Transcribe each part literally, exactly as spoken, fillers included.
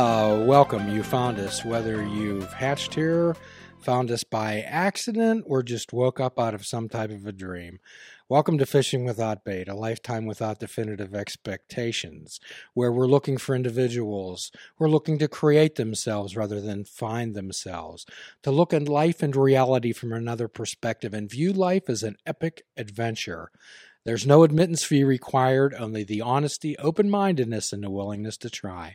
Ah, welcome. You found us, whether you've hatched here, found us by accident, or just woke up out of some type of a dream. Welcome to Fishing Without Bait, a lifetime without definitive expectations, where we're looking for individuals who are looking to create themselves rather than find themselves, to look at life and reality from another perspective and view life as an epic adventure. There's no admittance fee required, only the honesty, open-mindedness, and the willingness to try.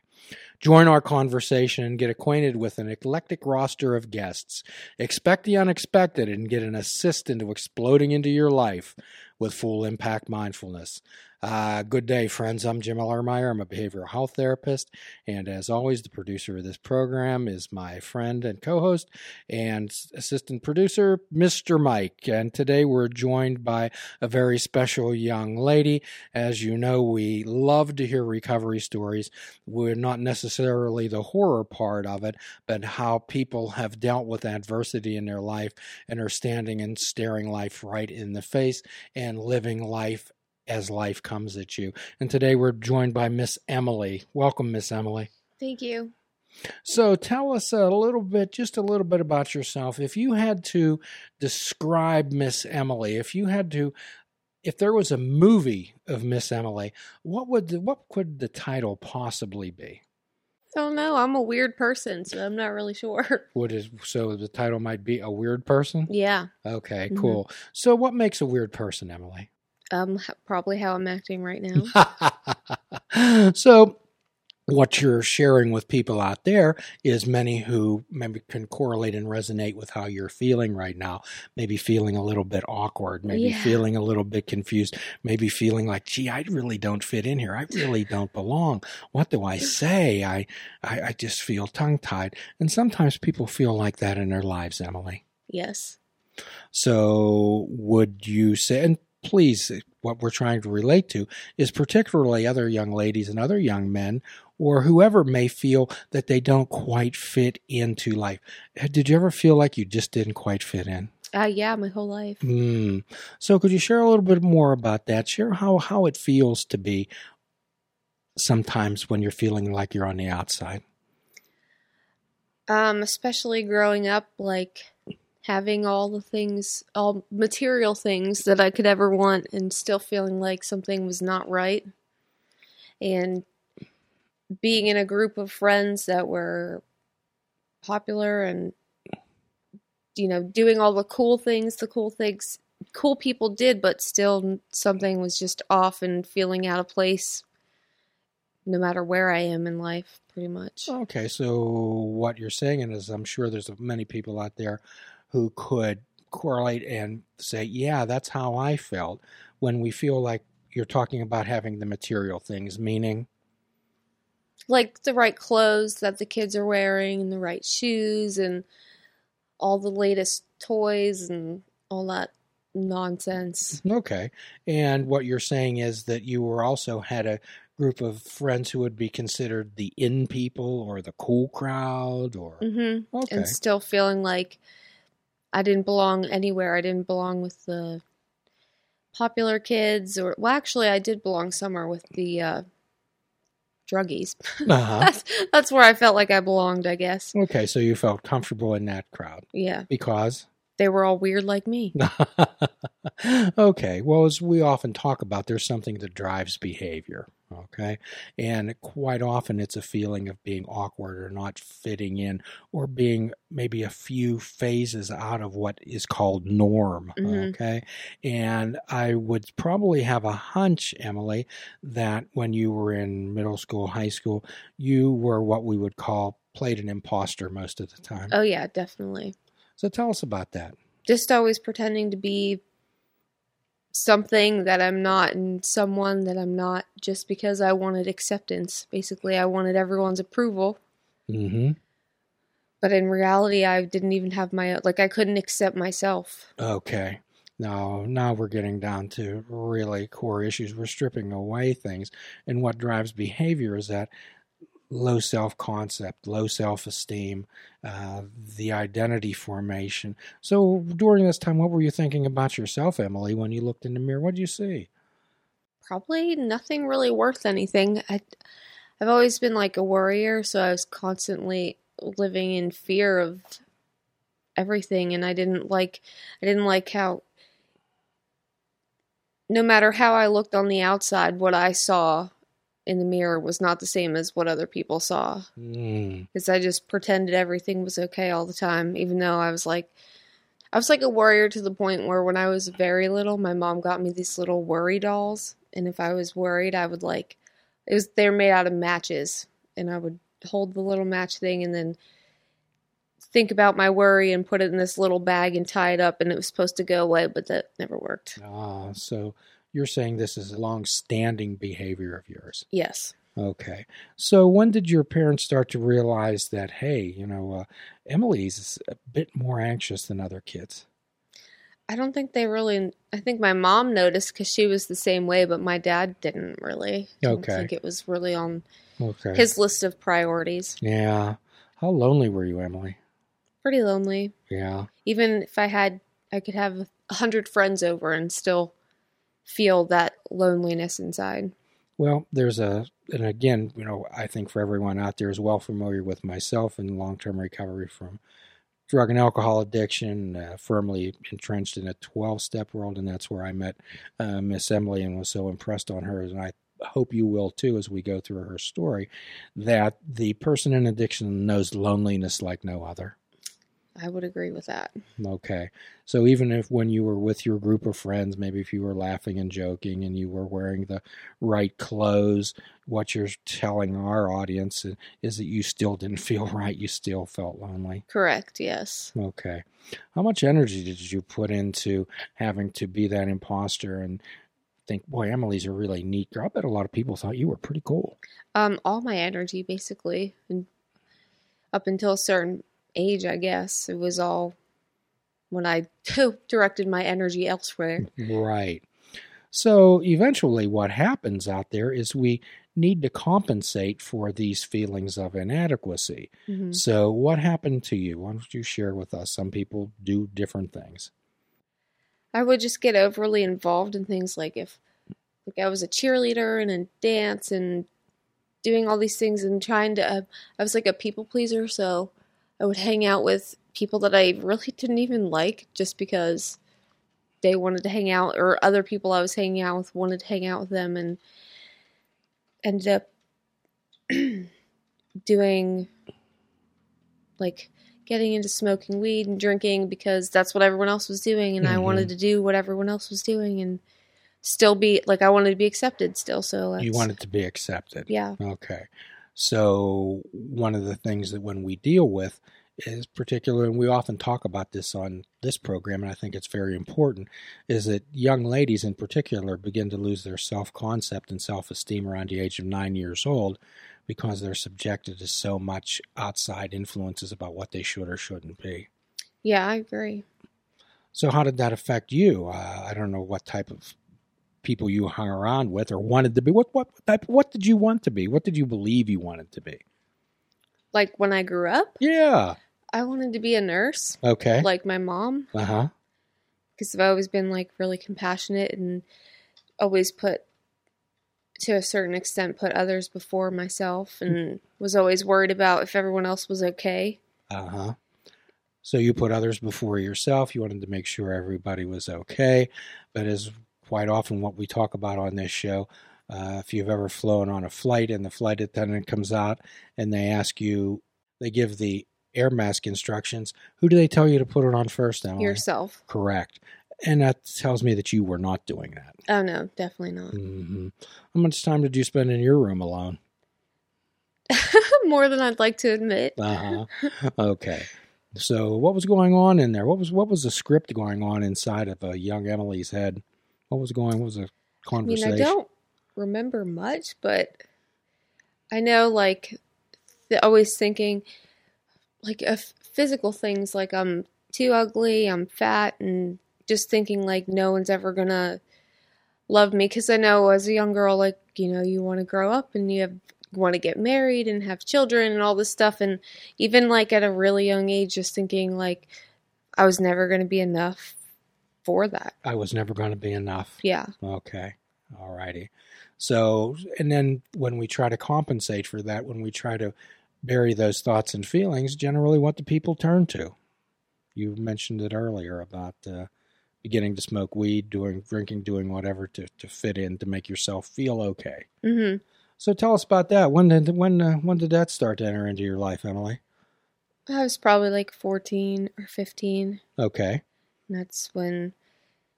Join our conversation and get acquainted with an eclectic roster of guests. Expect the unexpected and get an assist into exploding into your life with full impact mindfulness. Uh, good day, friends. I'm Jim Ellermeyer. I'm a behavioral health therapist. And as always, the producer of this program is my friend and co-host and assistant producer, Mister Mike. And today we're joined by a very special young lady. As you know, we love to hear recovery stories. We're not necessarily the horror part of it, but how people have dealt with adversity in their life and are standing and staring life right in the face and living life as life comes at you. And today we're joined by Miss Emily. Welcome, Miss Emily. Thank you. So tell us a little bit, just a little bit about yourself. If you had to describe Miss Emily, if you had to, if there was a movie of Miss Emily, what would the, what could the title possibly be? Oh no, I'm a weird person, so I'm not really sure. What is so the title might be A Weird Person? Yeah. Okay, cool. Mm-hmm. So what makes a weird person, Emily? Um, probably how I'm acting right now. So what you're sharing with people out there is many who maybe can correlate and resonate with how you're feeling right now. Maybe feeling a little bit awkward, maybe yeah. feeling a little bit confused, maybe feeling like, gee, I really don't fit in here. I really don't belong. What do I say? I, I, I just feel tongue-tied. And sometimes people feel like that in their lives, Emily. Yes. So would you say... and please, what we're trying to relate to is particularly other young ladies and other young men or whoever may feel that they don't quite fit into life. Did you ever feel like you just didn't quite fit in? Uh, yeah, my whole life. Mm. So could you share a little bit more about that? Share how, how it feels to be sometimes when you're feeling like you're on the outside. Um, especially growing up, like... having all the things, all material things that I could ever want and still feeling like something was not right. And being in a group of friends that were popular and, you know, doing all the cool things, the cool things, cool people did, but still something was just off and feeling out of place no matter where I am in life, pretty much. Okay, so what you're saying is I'm sure there's many people out there who could correlate and say, yeah, that's how I felt. When we feel like you're talking about having the material things, meaning? Like the right clothes that the kids are wearing and the right shoes and all the latest toys and all that nonsense. Okay. And what you're saying is that you were also had a group of friends who would be considered the in people or the cool crowd or... Mm-hmm. Okay. And still feeling like... I didn't belong anywhere. I didn't belong with the popular kids. or Well, actually, I did belong somewhere with the uh, druggies. Uh-huh. that's, that's where I felt like I belonged, I guess. Okay, so you felt comfortable in that crowd. Yeah. Because? They were all weird like me. Okay, well, as we often talk about, there's something that drives behavior. Okay. And quite often it's a feeling of being awkward or not fitting in or being maybe a few phases out of what is called norm. Mm-hmm. Okay. And I would probably have a hunch, Emily, that when you were in middle school, high school, you were what we would call played an imposter most of the time. Oh, yeah, definitely. So tell us about that. Just always pretending to be something that I'm not and someone that I'm not just because I wanted acceptance. Basically, I wanted everyone's approval. Mm-hmm. But in reality, I didn't even have my own, like I couldn't accept myself. Okay. Now, now we're getting down to really core issues. We're stripping away things. And what drives behavior is that low self-concept, low self-esteem, uh, the identity formation. So during this time, what were you thinking about yourself, Emily, when you looked in the mirror? What did you see? Probably nothing really worth anything. I, I've always been like a worrier, so I was constantly living in fear of everything, and I didn't like I didn't like how no matter how I looked on the outside, what I saw in the mirror was not the same as what other people saw. Mm. Because I just pretended everything was okay all the time, even though I was like I was like a worrier to the point where when I was very little, my mom got me these little worry dolls, and if I was worried, I would like it was they're made out of matches, and I would hold the little match thing and then think about my worry and put it in this little bag and tie it up, and it was supposed to go away, but that never worked. Ah, so you're saying this is a long-standing behavior of yours. Yes. Okay. So when did your parents start to realize that, hey, you know, uh, Emily's a bit more anxious than other kids? I don't think they really, I think my mom noticed because she was the same way, but my dad didn't really. I okay. I think it was really on okay. his list of priorities. Yeah. How lonely were you, Emily? Pretty lonely. Yeah. Even if I had, I could have a hundred friends over and still feel that loneliness inside. Well, there's a, and again, you know, I think for everyone out there is well familiar with myself in long-term recovery from drug and alcohol addiction, uh, firmly entrenched in a twelve-step world, and that's where I met uh, Miss Emily and was so impressed on her, and I hope you will too as we go through her story, that the person in addiction knows loneliness like no other. I would agree with that. Okay. So even if when you were with your group of friends, maybe if you were laughing and joking and you were wearing the right clothes, what you're telling our audience is that you still didn't feel right. You still felt lonely. Correct. Yes. Okay. How much energy did you put into having to be that imposter and think, boy, Emily's a really neat girl? I bet a lot of people thought you were pretty cool. Um, all my energy, basically, and up until a certain age, I guess. It was all when I directed my energy elsewhere. Right. So eventually what happens out there is we need to compensate for these feelings of inadequacy. Mm-hmm. So what happened to you? Why don't you share with us? Some people do different things. I would just get overly involved in things like if like I was a cheerleader and in dance and doing all these things and trying to, uh, I was like a people pleaser, so I would hang out with people that I really didn't even like just because they wanted to hang out, or other people I was hanging out with wanted to hang out with them, and ended up doing, like, getting into smoking weed and drinking because that's what everyone else was doing, and mm-hmm. I wanted to do what everyone else was doing and still be, like, I wanted to be accepted still. So you wanted to be accepted. Yeah. Okay. So one of the things that when we deal with is particularly, and we often talk about this on this program, and I think it's very important, is that young ladies in particular begin to lose their self-concept and self-esteem around the age of nine years old because they're subjected to so much outside influences about what they should or shouldn't be. Yeah, I agree. So how did that affect you? Uh, I don't know what type of people you hung around with or wanted to be. What what type, what did you want to be? What did you believe you wanted to be? Like when I grew up? Yeah. I wanted to be a nurse. Okay. Like my mom. Uh-huh. Because I've always been like really compassionate and always put, to a certain extent, put others before myself, and was always worried about if everyone else was okay. Uh-huh. So you put others before yourself. You wanted to make sure everybody was okay. But as quite often what we talk about on this show, uh, if you've ever flown on a flight and the flight attendant comes out and they ask you, they give the air mask instructions, who do they tell you to put it on first, Emily? Yourself. Correct. And that tells me that you were not doing that. Oh, no, definitely not. Mm-hmm. How much time did you spend in your room alone? More than I'd like to admit. Uh-huh. Okay. So what was going on in there? What was, what was the script going on inside of a young Emily's head? What was going on? What was the conversation? I mean, I don't remember much, but I know, like, th- always thinking, like, uh, physical things, like, I'm too ugly, I'm fat, and just thinking, like, no one's ever going to love me. Because I know as a young girl, like, you know, you want to grow up and you have want to get married and have children and all this stuff. And even, like, at a really young age, just thinking, like, I was never going to be enough for that. I was never going to be enough. Yeah. Okay. All righty. So, and then when we try to compensate for that, when we try to bury those thoughts and feelings, generally what do people turn to? You mentioned it earlier about uh, beginning to smoke weed, doing drinking, doing whatever to, to fit in, to make yourself feel okay. Mm-hmm. So tell us about that. When did when uh, when did that start to enter into your life, Emily? I was probably like fourteen or fifteen. Okay. And that's when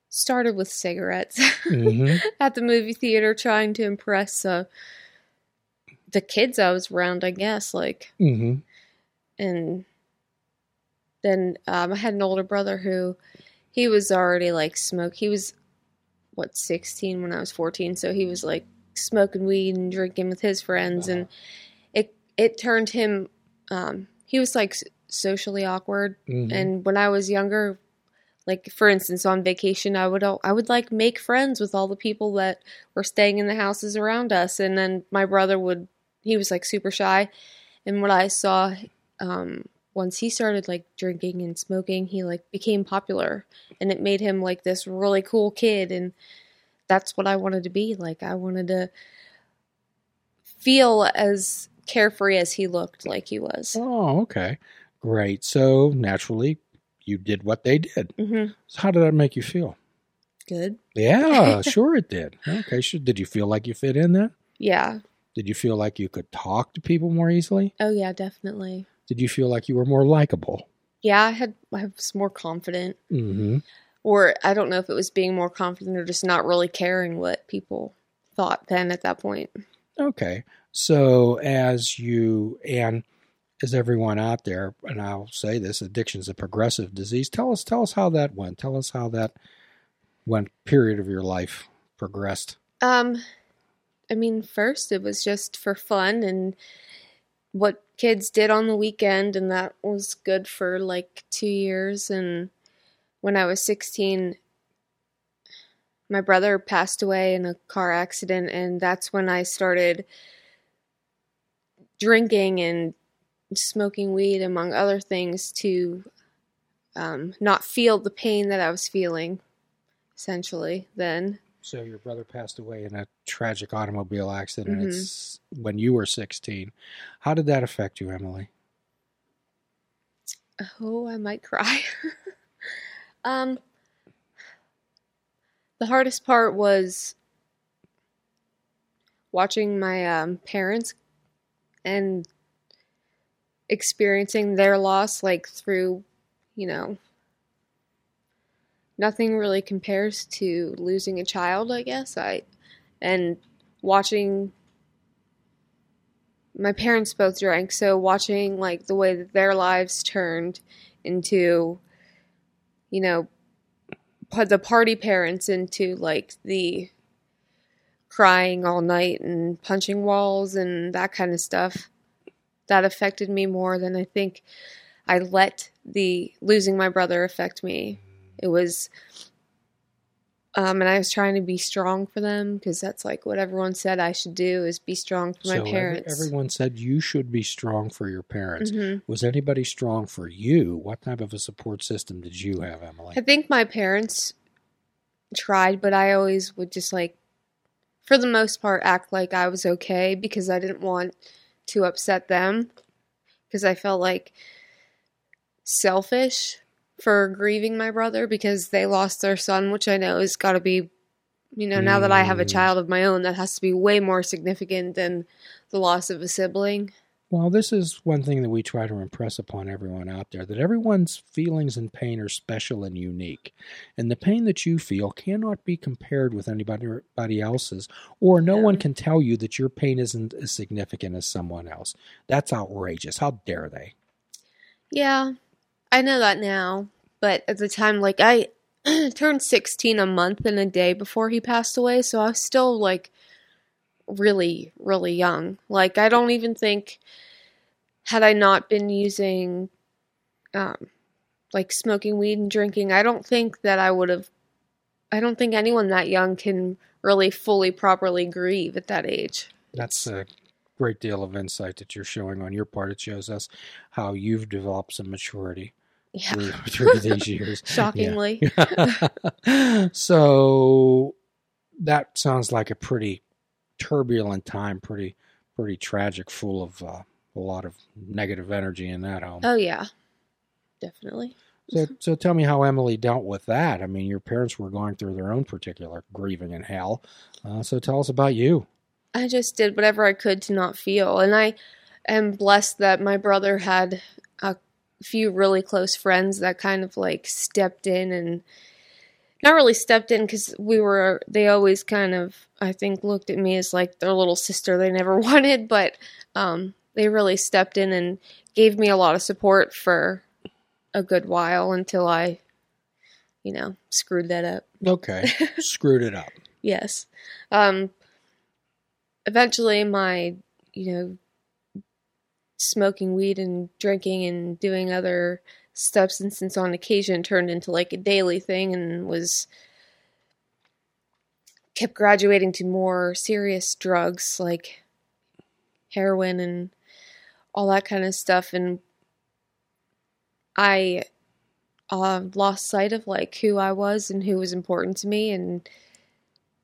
started with cigarettes mm-hmm. at the movie theater, trying to impress uh, the kids I was around, I guess. Like, mm-hmm. and then um, I had an older brother who he was already like smoke. He was what sixteen when I was fourteen, so he was like smoking weed and drinking with his friends, uh-huh. and it it turned him. Um, He was, like, socially awkward, mm-hmm. and when I was younger, like, for instance, on vacation, I would, I would like, make friends with all the people that were staying in the houses around us, and then my brother would, he was, like, super shy, and what I saw, um, once he started, like, drinking and smoking, he, like, became popular, and it made him, like, this really cool kid, and that's what I wanted to be, like, I wanted to feel as carefree as he looked like he was. Oh, okay. Great. So, naturally, you did what they did. Mm-hmm. So how did that make you feel? Good. Yeah, sure it did. Okay, sure. Did you feel like you fit in then? Yeah. Did you feel like you could talk to people more easily? Oh, yeah, definitely. Did you feel like you were more likable? Yeah, I had. I was more confident. Mm-hmm. Or I don't know if it was being more confident or just not really caring what people thought then at that point. Okay. So as you, and as everyone out there, and I'll say this, addiction is a progressive disease. Tell us, tell us how that went. Tell us how that one period of your life progressed. Um, I mean, first it was just for fun and what kids did on the weekend, and that was good for like two years. And when I was sixteen, my brother passed away in a car accident, and that's when I started drinking and smoking weed, among other things, to um, not feel the pain that I was feeling, essentially, then. So your brother passed away in a tragic automobile accident mm-hmm. it's when you were sixteen. How did that affect you, Emily? Oh, I might cry. um... The hardest part was watching my um, parents and experiencing their loss, like through, you know, nothing really compares to losing a child, I guess. I and watching my parents both drank, so watching like the way that their lives turned into, you know, the party parents into like the crying all night and punching walls and that kind of stuff. That affected me more than I think I let the losing my brother affect me. It was, um, and I was trying to be strong for them because that's like what everyone said I should do is be strong for my so parents. Every, everyone said you should be strong for your parents. Mm-hmm. Was anybody strong for you? What type of a support system did you have, Emily? I think my parents tried, but I always would just like, for the most part, act like I was okay because I didn't want to upset them because I felt like selfish for grieving my brother because they lost their son, which I know has got to be, you know, now that I have a child of my own, that has to be way more significant than the loss of a sibling. Well, this is one thing that we try to impress upon everyone out there, that everyone's feelings and pain are special and unique. And the pain that you feel cannot be compared with anybody else's, or no yeah. one can tell you that your pain isn't as significant as someone else. That's outrageous. How dare they? Yeah. I know that now, but at the time, like, I turned sixteen a month and a day before he passed away, so I was still, like, really, really young. Like, I don't even think, had I not been using, um, like, smoking weed and drinking, I don't think that I would have, I don't think anyone that young can really fully, properly grieve at that age. That's a great deal of insight that you're showing on your part. It shows us how you've developed some maturity. Yeah. Through, through these years. Shockingly. Yeah. So that sounds like a pretty turbulent time, pretty pretty tragic, full of uh, a lot of negative energy in that home. Oh, yeah. Definitely. So so tell me how Emily dealt with that. I mean, your parents were going through their own particular grieving and hell. Uh, so tell us about you. I just did whatever I could to not feel. And I am blessed that my brother had a few really close friends that kind of like stepped in and not really stepped in because we were, they always kind of, I think, looked at me as like their little sister they never wanted. But um, they really stepped in and gave me a lot of support for a good while until I, you know, screwed that up. Okay. Screwed it up. Yes. Um, eventually my, you know, smoking weed and drinking and doing other substances on occasion turned into like a daily thing and was kept graduating to more serious drugs like heroin and all that kind of stuff. And I uh, lost sight of like who I was and who was important to me and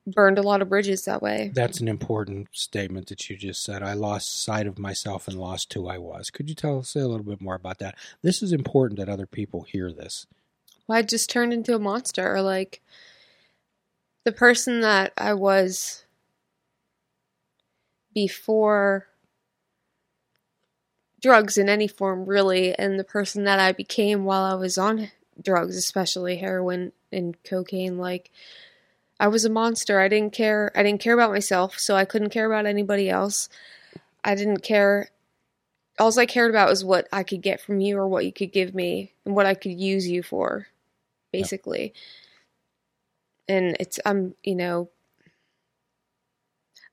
burned a lot of bridges that way. That's an important statement that you just said. I lost sight of myself and lost who I was. Could you tell us say a little bit more about that? This is important that other people hear this. Well, I just turned into a monster, or like the person that I was before drugs in any form, really, and the person that I became while I was on drugs, especially heroin and cocaine. Like, I was a monster. I didn't care. I didn't care about myself, so I couldn't care about anybody else. I didn't care. All I cared about was what I could get from you or what you could give me and what I could use you for, basically. Yeah. And it's, I'm, you know,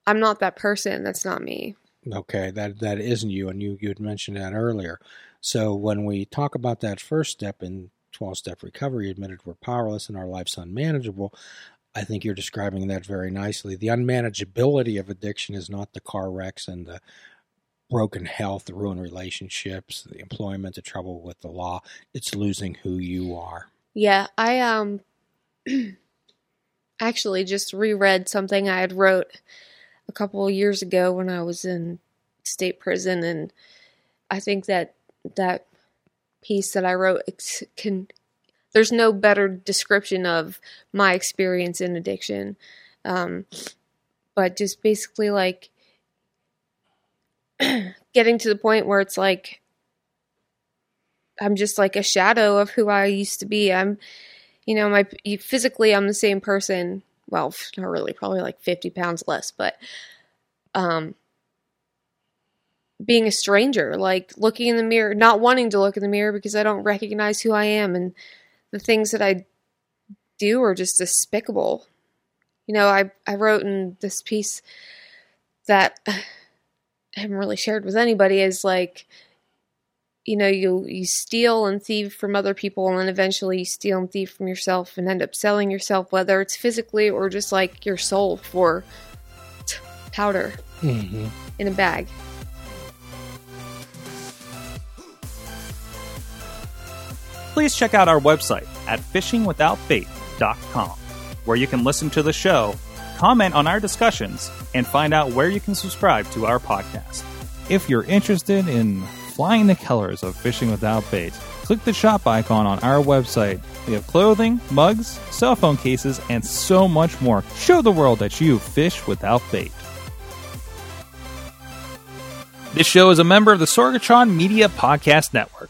I'm not that person. That's not me. Okay, that that isn't you, and you you had mentioned that earlier. So when we talk about that first step in twelve-step recovery, admitted we're powerless and our life's unmanageable, I think you're describing that very nicely. The unmanageability of addiction is not the car wrecks and the broken health, the ruined relationships, the employment, the trouble with the law. It's losing who you are. Yeah, I um actually just reread something I had wrote a couple of years ago when I was in state prison, and I think that that piece that I wrote can, there's no better description of my experience in addiction, um, but just basically like getting to the point where it's like I'm just like a shadow of who I used to be. I'm, you know, my physically I'm the same person. Well, not really, probably like fifty pounds less, but um, being a stranger, like looking in the mirror, not wanting to look in the mirror because I don't recognize who I am, and the things that I do are just despicable. You know, I, I wrote in this piece that I haven't really shared with anybody is like, you know, you you steal and thieve from other people, and then eventually you steal and thieve from yourself and end up selling yourself, whether it's physically or just like your soul, for powder mm-hmm. in a bag. Please check out our website at fishing without bait dot com, where you can listen to the show, comment on our discussions, and find out where you can subscribe to our podcast. If you're interested in flying the colors of Fishing Without Bait, click the shop icon on our website. We have clothing, mugs, cell phone cases, and so much more. Show the world that you fish without bait. This show is a member of the Sorgatron Media Podcast Network.